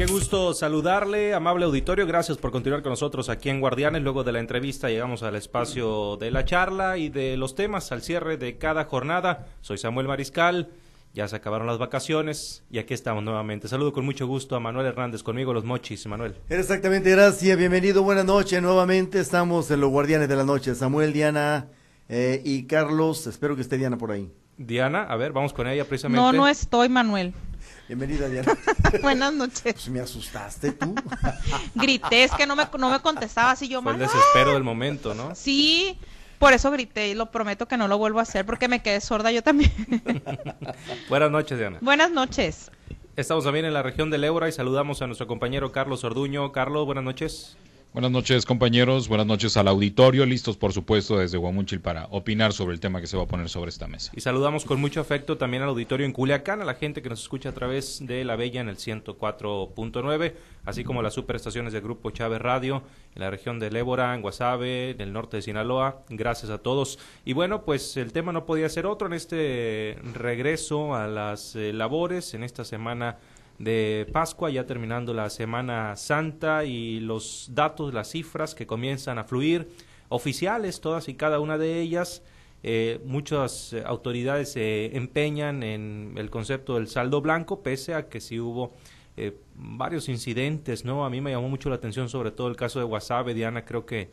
Qué gusto saludarle, amable auditorio, gracias por continuar con nosotros aquí en Guardianes. Luego de la entrevista llegamos al espacio de la charla y de los temas al cierre de cada jornada. Soy Samuel Mariscal, ya se acabaron las vacaciones y aquí estamos nuevamente. Saludo con mucho gusto a Manuel Hernández, conmigo los mochis, Manuel. Exactamente, gracias, bienvenido, buenas noches, nuevamente estamos en los Guardianes de la Noche, Samuel, Diana y Carlos, espero que esté Diana por ahí. Diana, a ver, vamos con ella precisamente. No estoy, Manuel. Bienvenida, Diana. Buenas noches. Pues me asustaste tú. Grité, es que no me contestaba así yo. Fue el desespero del momento, ¿no? Sí, por eso grité y lo prometo que no lo vuelvo a hacer porque me quedé sorda yo también. Buenas noches, Diana. Buenas noches. Estamos también en la región del Eura y saludamos a nuestro compañero Carlos Orduño. Carlos, buenas noches. Buenas noches, compañeros, buenas noches al auditorio, listos por supuesto desde Guamúchil para opinar sobre el tema que se va a poner sobre esta mesa. Y saludamos con mucho afecto también al auditorio en Culiacán, a la gente que nos escucha a través de La Bella en el 104.9, así como las superestaciones del Grupo Chávez Radio, en la región del Ébora, en Guasave, en el norte de Sinaloa, gracias a todos. Y bueno, pues el tema no podía ser otro en este regreso a las labores, en esta semana de Pascua, ya terminando la Semana Santa, y los datos, las cifras que comienzan a fluir, oficiales todas y cada una de ellas. Muchas autoridades se empeñan en el concepto del saldo blanco, pese a que sí hubo varios incidentes, ¿no? A mí me llamó mucho la atención sobre todo el caso de Guasave, Diana, creo que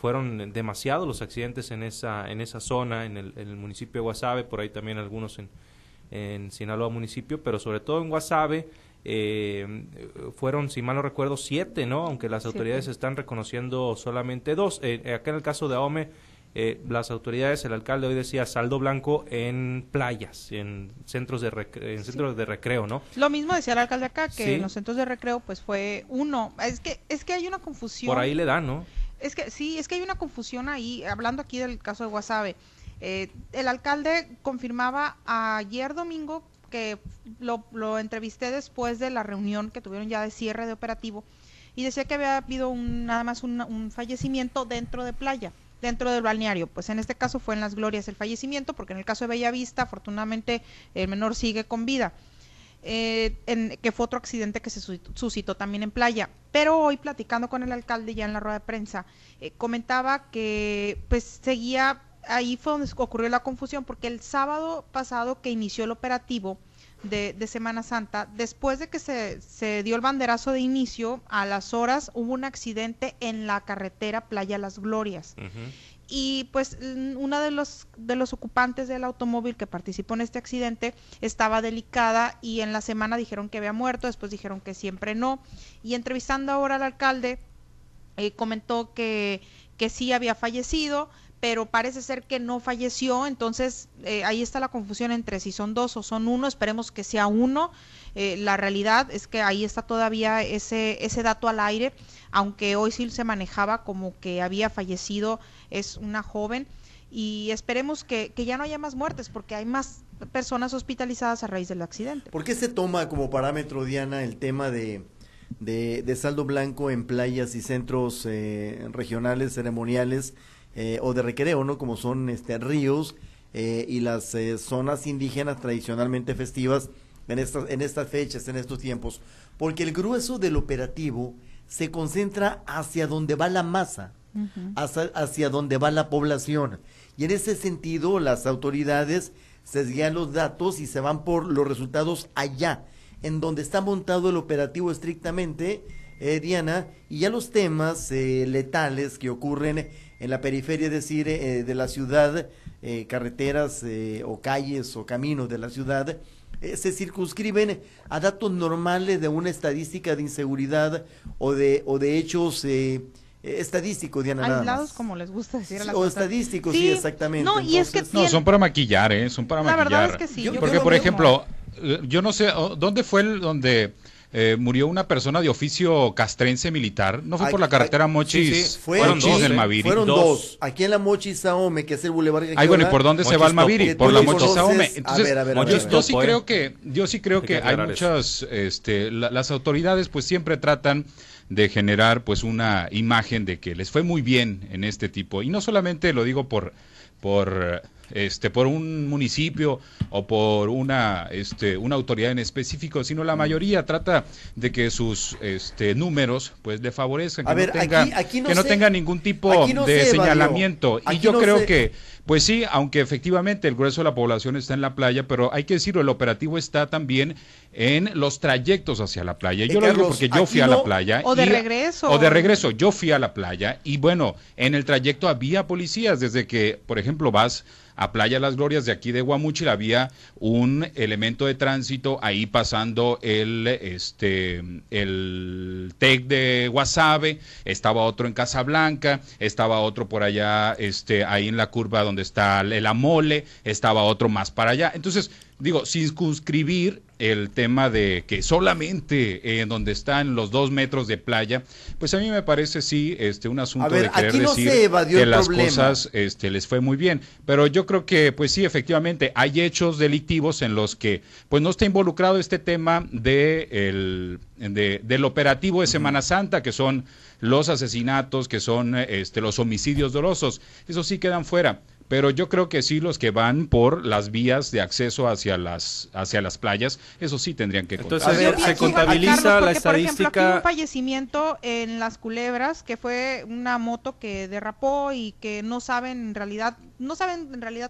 fueron demasiados los accidentes en esa zona, en el municipio de Guasave, por ahí también algunos en Sinaloa municipio, pero sobre todo en Guasave fueron, si mal no recuerdo, 7, ¿no? Aunque las autoridades están reconociendo solamente 2. Acá en el caso de Ahome, las autoridades, el alcalde hoy decía saldo blanco en playas, en centros de recreo, ¿no? Lo mismo decía el alcalde acá, que en los centros de recreo pues fue 1. Es que hay una confusión. Por ahí le dan, ¿no? Es que hay una confusión ahí, hablando aquí del caso de Guasave. El alcalde confirmaba ayer domingo, que lo entrevisté después de la reunión que tuvieron ya de cierre de operativo, y decía que había habido nada más un fallecimiento dentro de playa, dentro del balneario. Pues en este caso fue en Las Glorias el fallecimiento, porque en el caso de Bellavista afortunadamente el menor sigue con vida, que fue otro accidente que se suscitó también en playa. Pero hoy, platicando con el alcalde ya en la rueda de prensa, comentaba que pues seguía. Ahí fue donde ocurrió la confusión, porque el sábado pasado que inició el operativo de Semana Santa, después de que se dio el banderazo de inicio, a las horas hubo un accidente en la carretera Playa Las Glorias. Uh-huh. Y pues una de los ocupantes del automóvil que participó en este accidente estaba delicada, y en la semana dijeron que había muerto, después dijeron que siempre no. Y entrevistando ahora al alcalde, comentó que sí había fallecido, pero parece ser que no falleció. Entonces ahí está la confusión entre si son 2 o son 1, esperemos que sea 1, la realidad es que ahí está todavía ese dato al aire, aunque hoy sí se manejaba como que había fallecido, es una joven, y esperemos que ya no haya más muertes, porque hay más personas hospitalizadas a raíz del accidente. ¿Por qué se toma como parámetro, Diana, el tema de saldo blanco en playas y centros regionales, ceremoniales, o de recreo, ¿no? Como son ríos y las zonas indígenas tradicionalmente festivas en estas fechas, en estos tiempos, porque el grueso del operativo se concentra hacia donde va la masa, uh-huh, hacia donde va la población, y en ese sentido las autoridades sesgan los datos y se van por los resultados allá, en donde está montado el operativo estrictamente, Diana, y ya los temas letales que ocurren en la periferia, es decir, de la ciudad, carreteras o calles o caminos de la ciudad, se circunscriben a datos normales de una estadística de inseguridad o de hechos estadísticos, Diana. Aislados, nada más, como les gusta decir a las personas. O estadísticos, sí, exactamente. No, y entonces, es que son para maquillar, son para maquillar. La verdad es que sí. Porque, por ejemplo, yo no sé, ¿dónde fue donde murió una persona de oficio castrense militar? ¿No fue por la carretera Mochis? Sí. Fueron Mochis, 2 del Maviri. Fueron 2. Aquí en la Mochis Ahome, que es el bulevar. Ay, bueno, ¿y por dónde Mochis se va el Maviri? Por la Mochis Ahome. Entonces, yo sí creo que hay muchas, las autoridades pues siempre tratan de generar pues una imagen de que les fue muy bien en este tipo. Y no solamente lo digo por por un municipio o por una autoridad en específico, sino la mayoría trata de que sus números pues le favorezcan, que no tenga ningún tipo de señalamiento. Y yo creo que pues sí, aunque efectivamente el grueso de la población está en la playa, pero hay que decirlo, el operativo está también en los trayectos hacia la playa. Yo lo digo porque yo fui a la playa. O de regreso. O de regreso, yo fui a la playa y bueno, en el trayecto había policías, desde que, por ejemplo, vas a Playa Las Glorias de aquí de Guamúchil, había un elemento de tránsito ahí pasando el TEC de Guasave, estaba otro en Casablanca, estaba otro por allá, ahí en la curva donde está el Amole, estaba otro más para allá. Entonces, digo, sin circunscribir el tema de que solamente donde están los 2 metros de playa, pues a mí me parece sí un asunto de querer decir que las cosas les fue muy bien, pero yo creo que pues sí, efectivamente hay hechos delictivos en los que pues no está involucrado este tema del operativo de Semana Santa, que son los asesinatos, que son los homicidios dolosos, eso sí quedan fuera. Pero yo creo que sí, los que van por las vías de acceso hacia las playas, eso sí tendrían que contar. Entonces, se contabiliza Carlos, la estadística. Por ejemplo, aquí un fallecimiento en Las Culebras, que fue una moto que derrapó y que no saben en realidad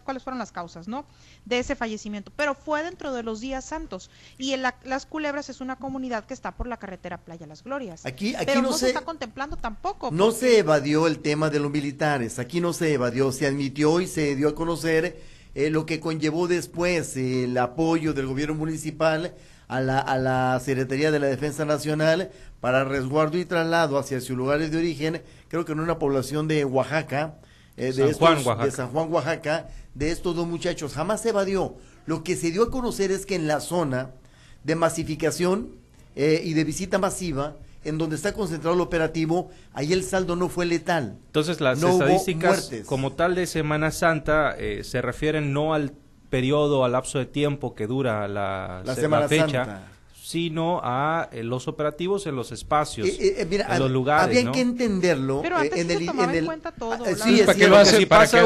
cuáles fueron las causas, ¿no?, de ese fallecimiento, pero fue dentro de los días santos, y en Las Culebras es una comunidad que está por la carretera Playa Las Glorias. Aquí pero no se está contemplando tampoco. No se evadió el tema de los militares, aquí no se evadió, se admitió y se dio a conocer lo que conllevó después el apoyo del gobierno municipal a la Secretaría de la Defensa Nacional para resguardo y traslado hacia sus lugares de origen, creo que en una población de Oaxaca, de San Juan, Oaxaca, de estos 2 muchachos. Jamás se evadió. Lo que se dio a conocer es que en la zona de masificación y de visita masiva, en donde está concentrado el operativo, ahí el saldo no fue letal. Entonces las estadísticas como tal de Semana Santa se refieren no al periodo, al lapso de tiempo que dura la fecha, sino a los operativos en los espacios, en los lugares. Había que entenderlo. Pero antes en cuenta todo. Si pasa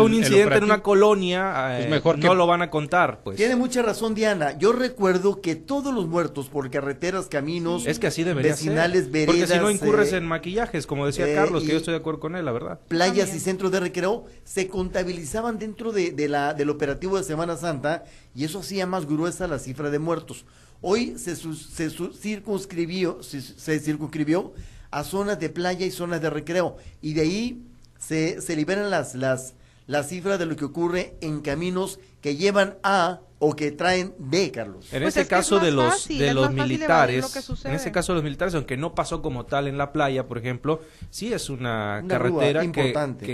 un incidente en una colonia, es mejor no lo van a contar. Pues. Tiene mucha razón, Diana. Yo recuerdo que todos los muertos por carreteras, caminos, es que así vecinales, ser. Veredas. Porque si no incurres en maquillajes, como decía Carlos, que yo estoy de acuerdo con él, la verdad. Playas y centros de recreo se contabilizaban dentro del operativo de Semana Santa, y eso hacía más gruesa la cifra de muertos. Hoy se circunscribió a zonas de playa y zonas de recreo, y de ahí se liberan las cifras de lo que ocurre en caminos que llevan a o que traen de, Carlos. En ese caso de los militares, aunque no pasó como tal en la playa, por ejemplo, sí es una carretera que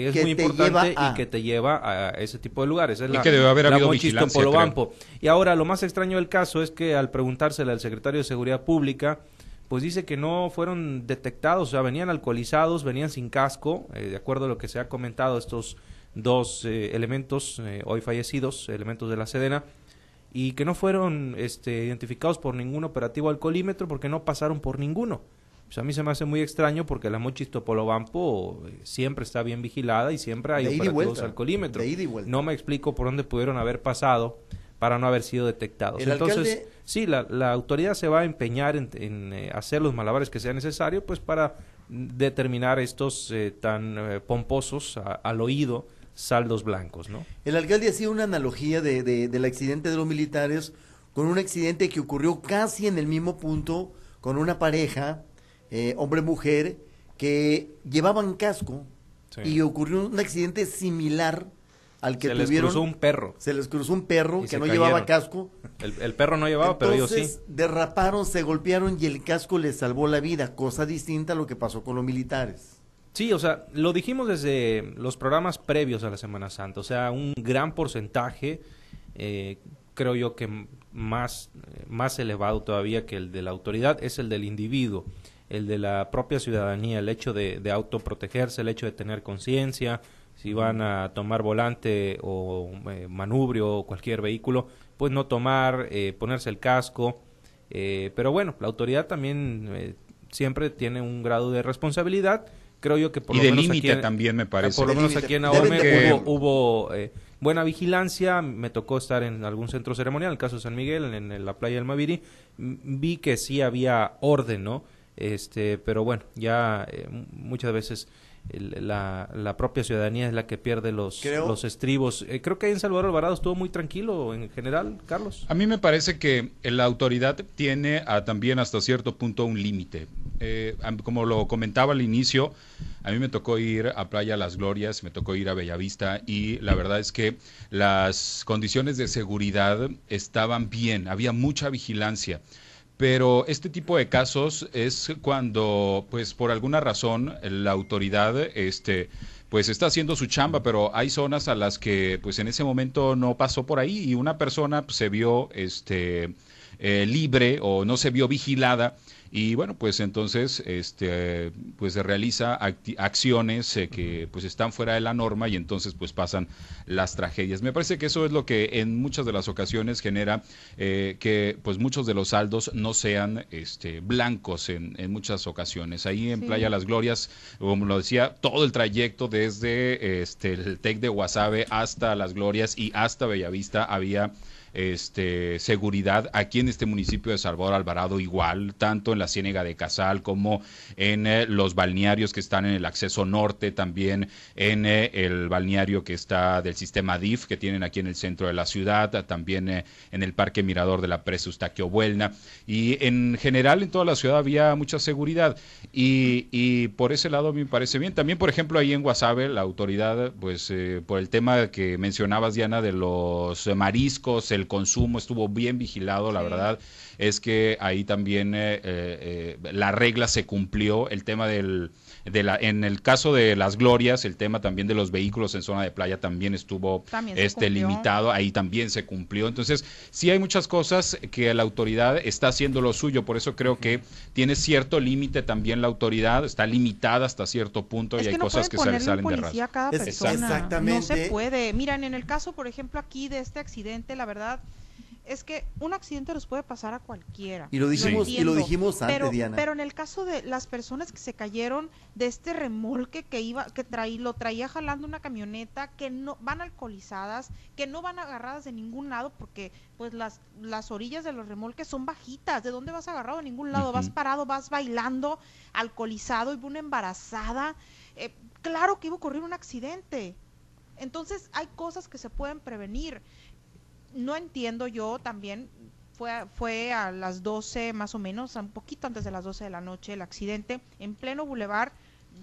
es muy importante y que te lleva a ese tipo de lugares. Es y la, que debe haber habido vigilancia, creo. Y ahora lo más extraño del caso es que al preguntársela al secretario de Seguridad Pública, pues dice que no fueron detectados, o sea, venían alcoholizados, venían sin casco, de acuerdo a lo que se ha comentado, estos 2 elementos hoy fallecidos, elementos de la Sedena, y que no fueron identificados por ningún operativo alcoholímetro porque no pasaron por ninguno. Pues a mí se me hace muy extraño porque la Mochis Topolobampo siempre está bien vigilada y siempre hay operativos alcoholímetros. No me explico por dónde pudieron haber pasado para no haber sido detectados. Entonces, sí, la autoridad se va a empeñar en hacer los malabares que sea necesario pues para determinar estos tan pomposos al oído saldos blancos, ¿no? El alcalde hacía una analogía del accidente de los militares con un accidente que ocurrió casi en el mismo punto con una pareja, hombre-mujer, que llevaban casco, sí, y ocurrió un accidente similar al que tuvieron. Se les cruzó un perro. Se les cruzó un perro que no llevaba casco. El perro no llevaba, entonces, pero ellos sí. Entonces derraparon, se golpearon y el casco les salvó la vida, cosa distinta a lo que pasó con los militares. Sí, o sea, lo dijimos desde los programas previos a la Semana Santa, o sea, un gran porcentaje, creo yo que más elevado todavía que el de la autoridad, es el del individuo, el de la propia ciudadanía, el hecho de autoprotegerse, el hecho de tener conciencia, si van a tomar volante o manubrio o cualquier vehículo, pues no tomar, ponerse el casco, pero bueno, la autoridad también siempre tiene un grado de responsabilidad. Creo yo que por lo menos aquí en Ahome hubo buena vigilancia. Me tocó estar en algún centro ceremonial, en el caso de San Miguel, en la playa del Maviri, vi que sí había orden, ¿no? Pero bueno, ya muchas veces la propia ciudadanía es la que pierde los estribos. Creo que en Salvador Alvarado estuvo muy tranquilo en general, Carlos. A mí me parece que la autoridad tiene también hasta cierto punto un límite. Como lo comentaba al inicio, a mí me tocó ir a Playa Las Glorias, me tocó ir a Bellavista, y la verdad es que las condiciones de seguridad estaban bien, había mucha vigilancia. Pero este tipo de casos es cuando, pues, por alguna razón la autoridad pues está haciendo su chamba, pero hay zonas a las que pues en ese momento no pasó por ahí y una persona pues se vio libre o no se vio vigilada. Y bueno, pues entonces pues se realiza acciones que pues están fuera de la norma, y entonces pues pasan las tragedias. Me parece que eso es lo que en muchas de las ocasiones genera que pues muchos de los saldos no sean blancos en muchas ocasiones. Ahí en sí. Playa Las Glorias, como lo decía, todo el trayecto desde el TEC de Guasave hasta Las Glorias y hasta Bellavista había seguridad. Aquí en este municipio de Salvador Alvarado igual, tanto en la Ciénega de Casal como en los balnearios que están en el acceso norte, también en el balneario que está del sistema DIF que tienen aquí en el centro de la ciudad, también en el Parque Mirador de la Presa Eustaquio Buelna, y en general en toda la ciudad había mucha seguridad, y por ese lado me parece bien. También, por ejemplo, ahí en Guasave la autoridad, pues por el tema que mencionabas, Diana, de los mariscos, el consumo estuvo bien vigilado, la verdad es que ahí también la regla se cumplió. El tema en el caso de Las Glorias, el tema también de los vehículos en zona de playa también estuvo limitado, ahí también se cumplió. Entonces sí hay muchas cosas que la autoridad está haciendo lo suyo, por eso creo que tiene cierto límite también la autoridad, está limitada hasta cierto punto, y hay cosas que se le salen de rastro. Exactamente. No se puede. Miren, en el caso, por ejemplo, aquí de este accidente, la verdad es que un accidente nos puede pasar a cualquiera. Y lo dijimos antes, Diana. Pero en el caso de las personas que se cayeron de este remolque que lo traía jalando una camioneta, que no van alcoholizadas, que no van agarradas de ningún lado, porque pues las orillas de los remolques son bajitas, ¿de dónde vas agarrado? De ningún lado, vas parado, vas bailando, alcoholizado, y una embarazada, claro que iba a ocurrir un accidente. Entonces hay cosas que se pueden prevenir. No entiendo yo también, fue a las 12 más o menos, un poquito antes de las 12 de la noche el accidente, en pleno bulevar.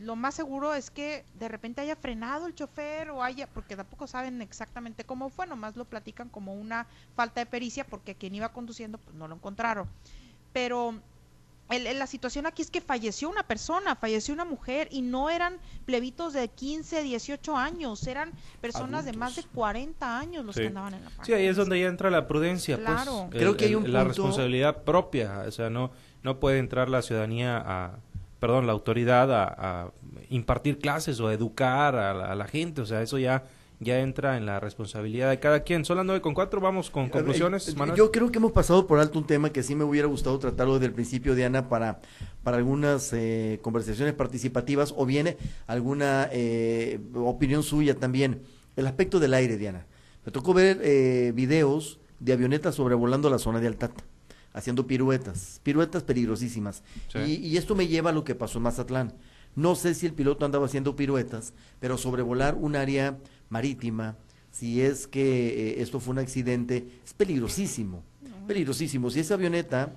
Lo más seguro es que de repente haya frenado el chofer porque tampoco saben exactamente cómo fue, nomás lo platican como una falta de pericia, porque quien iba conduciendo pues no lo encontraron. Pero la situación aquí es que falleció una persona, falleció una mujer, y no eran plebitos de 15, 18 años, eran personas adultos de más de 40 años los que andaban en la parte. Sí, ahí es donde ya entra la prudencia, claro. Pues, creo que hay la responsabilidad propia, o sea, no puede entrar la ciudadanía la autoridad a impartir clases o a educar a la gente, o sea, eso ya entra en la responsabilidad de cada quien. Son las 9:04, vamos con conclusiones. Yo creo que hemos pasado por alto un tema que sí me hubiera gustado tratarlo desde el principio, Diana, para algunas conversaciones participativas, o bien alguna opinión suya también. El aspecto del aire, Diana. Me tocó ver videos de avionetas sobrevolando la zona de Altata, haciendo piruetas peligrosísimas. Sí. Y esto me lleva a lo que pasó en Mazatlán. No sé si el piloto andaba haciendo piruetas, pero sobrevolar un área marítima, si es que esto fue un accidente, es peligrosísimo, peligrosísimo. Si esa avioneta,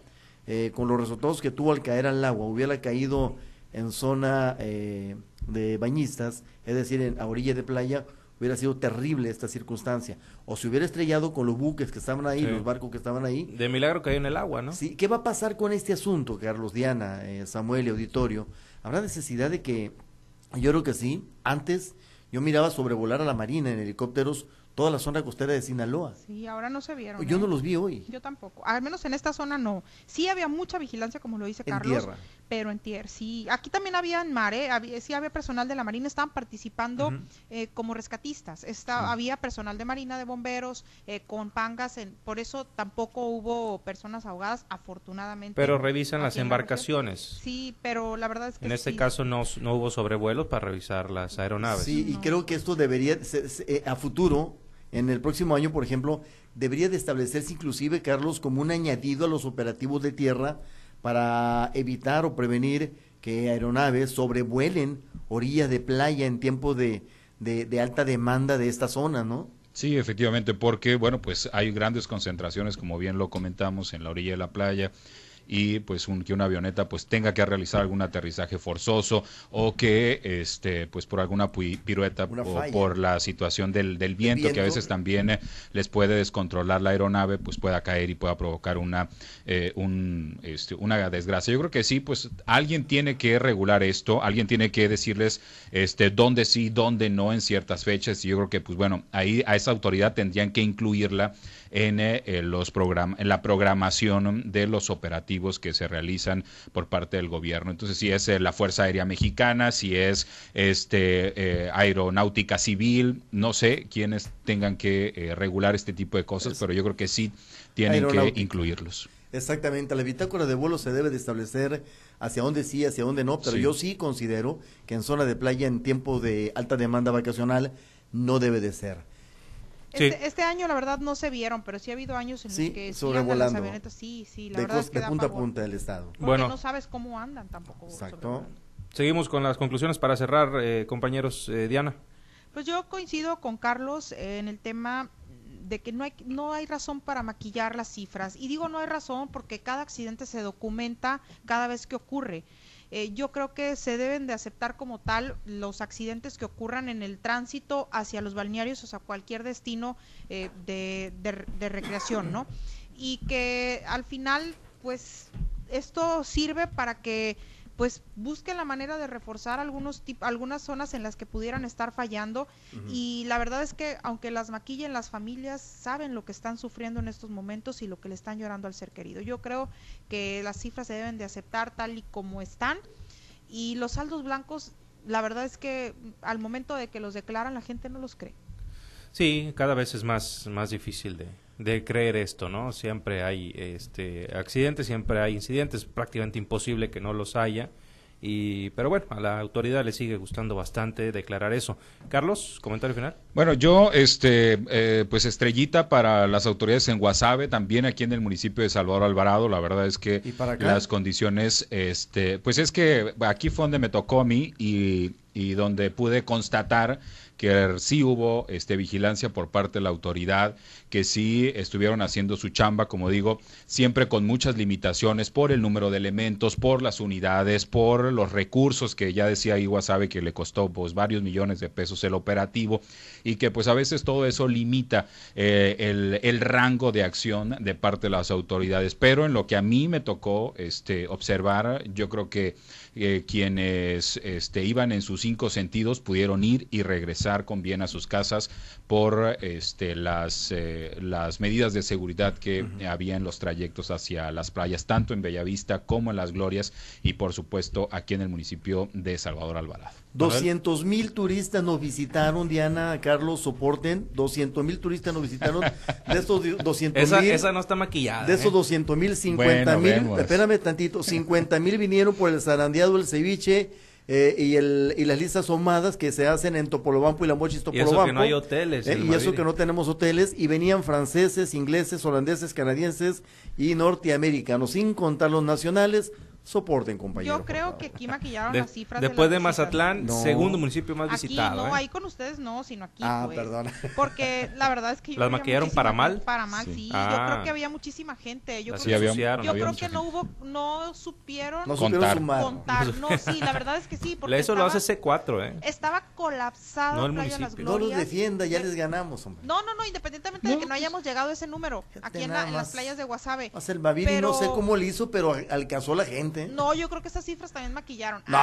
con los resultados que tuvo al caer al agua, hubiera caído en zona de bañistas, es decir, a orilla de playa, hubiera sido terrible esta circunstancia. O si hubiera estrellado con los buques que estaban ahí, los barcos que estaban ahí. De milagro cayó en el agua, ¿no? Sí. ¿Qué va a pasar con este asunto, Carlos, Diana, Samuel y auditorio? ¿Habrá necesidad de que, yo creo que sí, antes yo miraba sobrevolar a la Marina en helicópteros toda la zona costera de Sinaloa? Sí, ahora no se vieron. Yo no los vi hoy. Yo tampoco, al menos en esta zona no. Sí había mucha vigilancia, como lo dice Carlos. En tierra. Pero en tierra, sí. Aquí también había en mar, sí había personal de la Marina, estaban participando como rescatistas. Había personal de Marina, de bomberos, con pangas, por eso tampoco hubo personas ahogadas, afortunadamente. Pero revisan las embarcaciones. Sí, pero la verdad es que en este caso no hubo sobrevuelos para revisar las aeronaves. Sí, y creo que esto debería, a futuro, En el próximo año, por ejemplo, debería de establecerse inclusive, Carlos, como un añadido a los operativos de tierra para evitar o prevenir que aeronaves sobrevuelen orillas de playa en tiempo de alta demanda de esta zona, ¿no? Sí, efectivamente, porque, bueno, pues hay grandes concentraciones, como bien lo comentamos, en la orilla de la playa, y pues que una avioneta pues tenga que realizar algún aterrizaje forzoso o que pues por alguna pirueta o por la situación del viento, que a veces también les puede descontrolar la aeronave, pues pueda caer y pueda provocar una desgracia. Yo creo que sí, pues alguien tiene que regular esto, alguien tiene que decirles dónde sí, dónde no en ciertas fechas, y yo creo que pues bueno, ahí a esa autoridad tendrían que incluirla en la programación de los operativos que se realizan por parte del gobierno. Entonces, si es la Fuerza Aérea Mexicana, si es Aeronáutica Civil, no sé quiénes tengan que regular este tipo de cosas, pero yo creo que sí tienen que incluirlos. Exactamente, la bitácora de vuelo se debe de establecer hacia dónde sí, hacia dónde no, pero sí, yo sí considero que en zona de playa en tiempo de alta demanda vacacional no debe de ser. Este año la verdad no se vieron, pero sí ha habido años en los que sobrevolando las avionetas, la verdad es que de punta a punta del estado. Porque bueno, no sabes cómo andan tampoco. Exacto. Seguimos con las conclusiones para cerrar, compañeros. Diana. Pues yo coincido con Carlos en el tema de que no hay razón para maquillar las cifras, y digo no hay razón porque cada accidente se documenta cada vez que ocurre. Yo creo que se deben de aceptar como tal los accidentes que ocurran en el tránsito hacia los balnearios, o sea, cualquier destino de recreación, ¿no? Y que al final, pues, esto sirve para que, pues, busquen la manera de reforzar algunas zonas en las que pudieran estar fallando. Y la verdad es que, aunque las maquillen, las familias saben lo que están sufriendo en estos momentos y lo que le están llorando al ser querido. Yo creo que las cifras se deben de aceptar tal y como están, y los saldos blancos, la verdad es que al momento de que los declaran, la gente no los cree. Sí, cada vez es más difícil de creer esto, ¿no? Siempre hay accidentes, siempre hay incidentes, prácticamente imposible que no los haya, pero bueno, a la autoridad le sigue gustando bastante declarar eso. Carlos, comentario final. Bueno, yo, pues estrellita para las autoridades en Guasave, también aquí en el municipio de Salvador Alvarado. La verdad es que las condiciones, pues es que aquí fue donde me tocó a mí y donde pude constatar que sí hubo vigilancia por parte de la autoridad, que sí estuvieron haciendo su chamba, como digo, siempre con muchas limitaciones por el número de elementos, por las unidades, por los recursos, que ya decía Guasave que le costó pues varios millones de pesos el operativo, y que pues a veces todo eso limita el rango de acción de parte de las autoridades. Pero en lo que a mí me tocó observar, yo creo que quienes iban en sus 5 sentidos pudieron ir y regresar con bien a sus casas por las medidas de seguridad que había en los trayectos hacia las playas, tanto en Bellavista como en Las Glorias y por supuesto aquí en el municipio de Salvador Alvarado. 200,000 turistas nos visitaron, Diana, Carlos, soporten, 200,000 turistas nos visitaron. De estos 200,000, esa no está maquillada. De esos 200,000, 50,000, bueno, espérame tantito, 50,000 vinieron por el zarandeado, el ceviche, y las listas ahumadas que se hacen en Topolobampo y La Mochis Topolobampo. Y eso que no hay hoteles. Y eso que no tenemos hoteles, y venían franceses, ingleses, holandeses, canadienses y norteamericanos, sin contar los nacionales. Soporten, compañeros. Yo creo que aquí maquillaron las cifras. Después de Mazatlán, no, segundo municipio más aquí visitado. No, ahí con ustedes no, sino aquí. Ah, pues, perdón. Porque la verdad es que... ¿Las maquillaron para mal? Para mal, sí. Yo creo que había muchísima gente. Yo creo que no supieron contar. No, sí, la verdad es que sí. Porque eso lo hace C4, ¿eh? Estaba colapsado. No, el playa de Las Glorias. No los defienda, ya les ganamos, hombre. No, independientemente de que no hayamos llegado a ese número, aquí en las playas de Guasave. El Maviri, no sé cómo le hizo, pero alcanzó la gente. No, yo creo que esas cifras también maquillaron. No.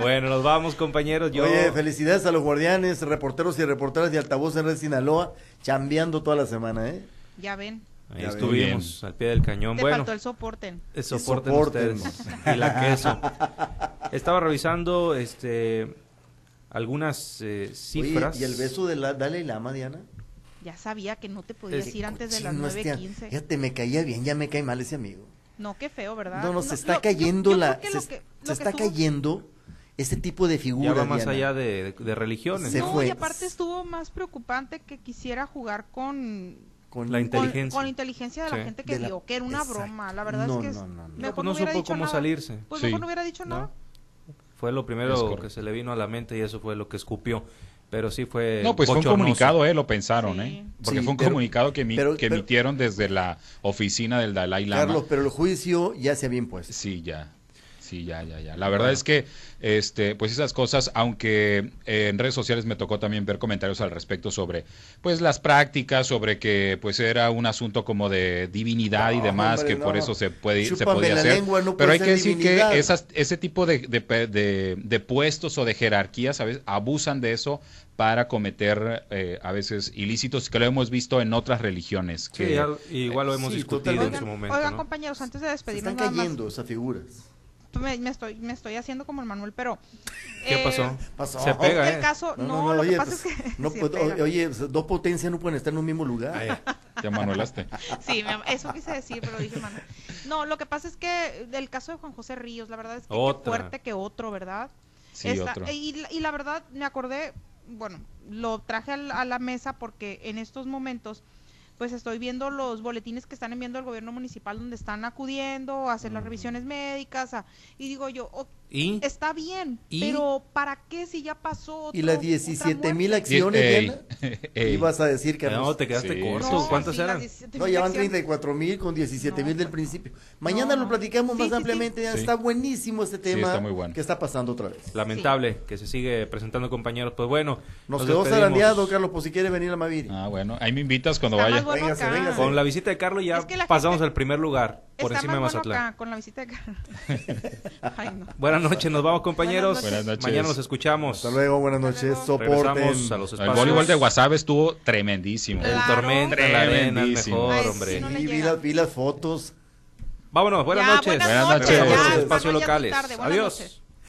Bueno, nos vamos, compañeros. Oye, felicidades a los guardianes, reporteros y reporteras de Altavoz en Red Sinaloa, chambeando toda la semana, ¿eh? Ya ven. Ahí estuvimos al pie del cañón. Faltó el soporte. El soporte de ustedes. Y la queso. Estaba revisando algunas cifras. Oye, ¿y el beso de Dalai Lama, Diana? Ya sabía que no te podías ir antes de las 9:15. Ya me caía bien, ya me cae mal ese amigo. No, qué feo, ¿verdad? No, se está cayendo este tipo de figuras. Ya va más allá de religiones. No, y aparte estuvo más preocupante que quisiera jugar con la inteligencia. Con la inteligencia de la gente que vio, que era una broma. La verdad es que mejor no supo cómo salirse. Pues mejor no hubiera dicho nada. Fue lo primero que se le vino a la mente y eso fue lo que escupió. Pero sí fue... No, pues bochornoso. Fue un comunicado, lo pensaron, sí. Porque fue un comunicado que emitieron desde la oficina del Dalai Lama. Carlos, pero el juicio ya se había impuesto. Sí, ya. Sí, ya. La verdad es que, pues esas cosas, aunque en redes sociales me tocó también ver comentarios al respecto sobre, pues, las prácticas, sobre que, pues, era un asunto como de divinidad y demás, hombre, que por eso se podía hacer. Lengua, no. Pero hay que decir divinidad. Que ese tipo de puestos o de jerarquías, a veces, abusan de eso para cometer a veces ilícitos, que lo hemos visto en otras religiones. Que, sí, igual lo hemos discutido en su momento. Oigan, compañeros, antes de despedirnos, están cayendo esas figuras. Me estoy haciendo como el Manuel, pero... ¿Qué pasó? Se pega, el caso, no, lo oye, que pasa es que... No, oye, dos potencias no pueden estar en un mismo lugar. Te manuelaste. Sí, eso quise decir, pero dije Manuel. No, lo que pasa es que del caso de Juan José Ríos, la verdad es que qué fuerte que otro, ¿verdad? Sí, otro. Y la verdad, me acordé, bueno, lo traje a la mesa porque en estos momentos... pues estoy viendo los boletines que están enviando el gobierno municipal donde están acudiendo a hacer las revisiones médicas, y digo yo, ¿y? Está bien, pero ¿para qué si ya pasó otro? ¿Y las 17,000 acciones, Diana? ¿Qué ibas a decir, Carlos? No, te quedaste corto. No, ¿cuántas eran? No, ya van 34,000 con 17,000 del principio. Mañana lo platicamos más ampliamente. Sí. Está buenísimo este tema. Sí, está muy bueno. ¿Qué está pasando otra vez? Lamentable que se sigue presentando, compañeros. Pues bueno. Nos quedó zarandeado, Carlos, por si quieres venir a Maviri. Ah, bueno. Ahí me invitas cuando vaya. Véngase. Con la visita de Carlos ya pasamos al primer lugar. Por encima de Mazatlán. Con la visita de Carlos. Ay, no. Buenas noches, nos vamos, compañeros. Buenas noches. Mañana nos escuchamos. Hasta luego, buenas noches. Soportamos a los espacios. El voleibol de Guasave estuvo tremendísimo. El tormento, la arena, mejor, hombre. Sí, vi las fotos. Vámonos, buenas noches. Buenas noches. Espacios locales. Adiós.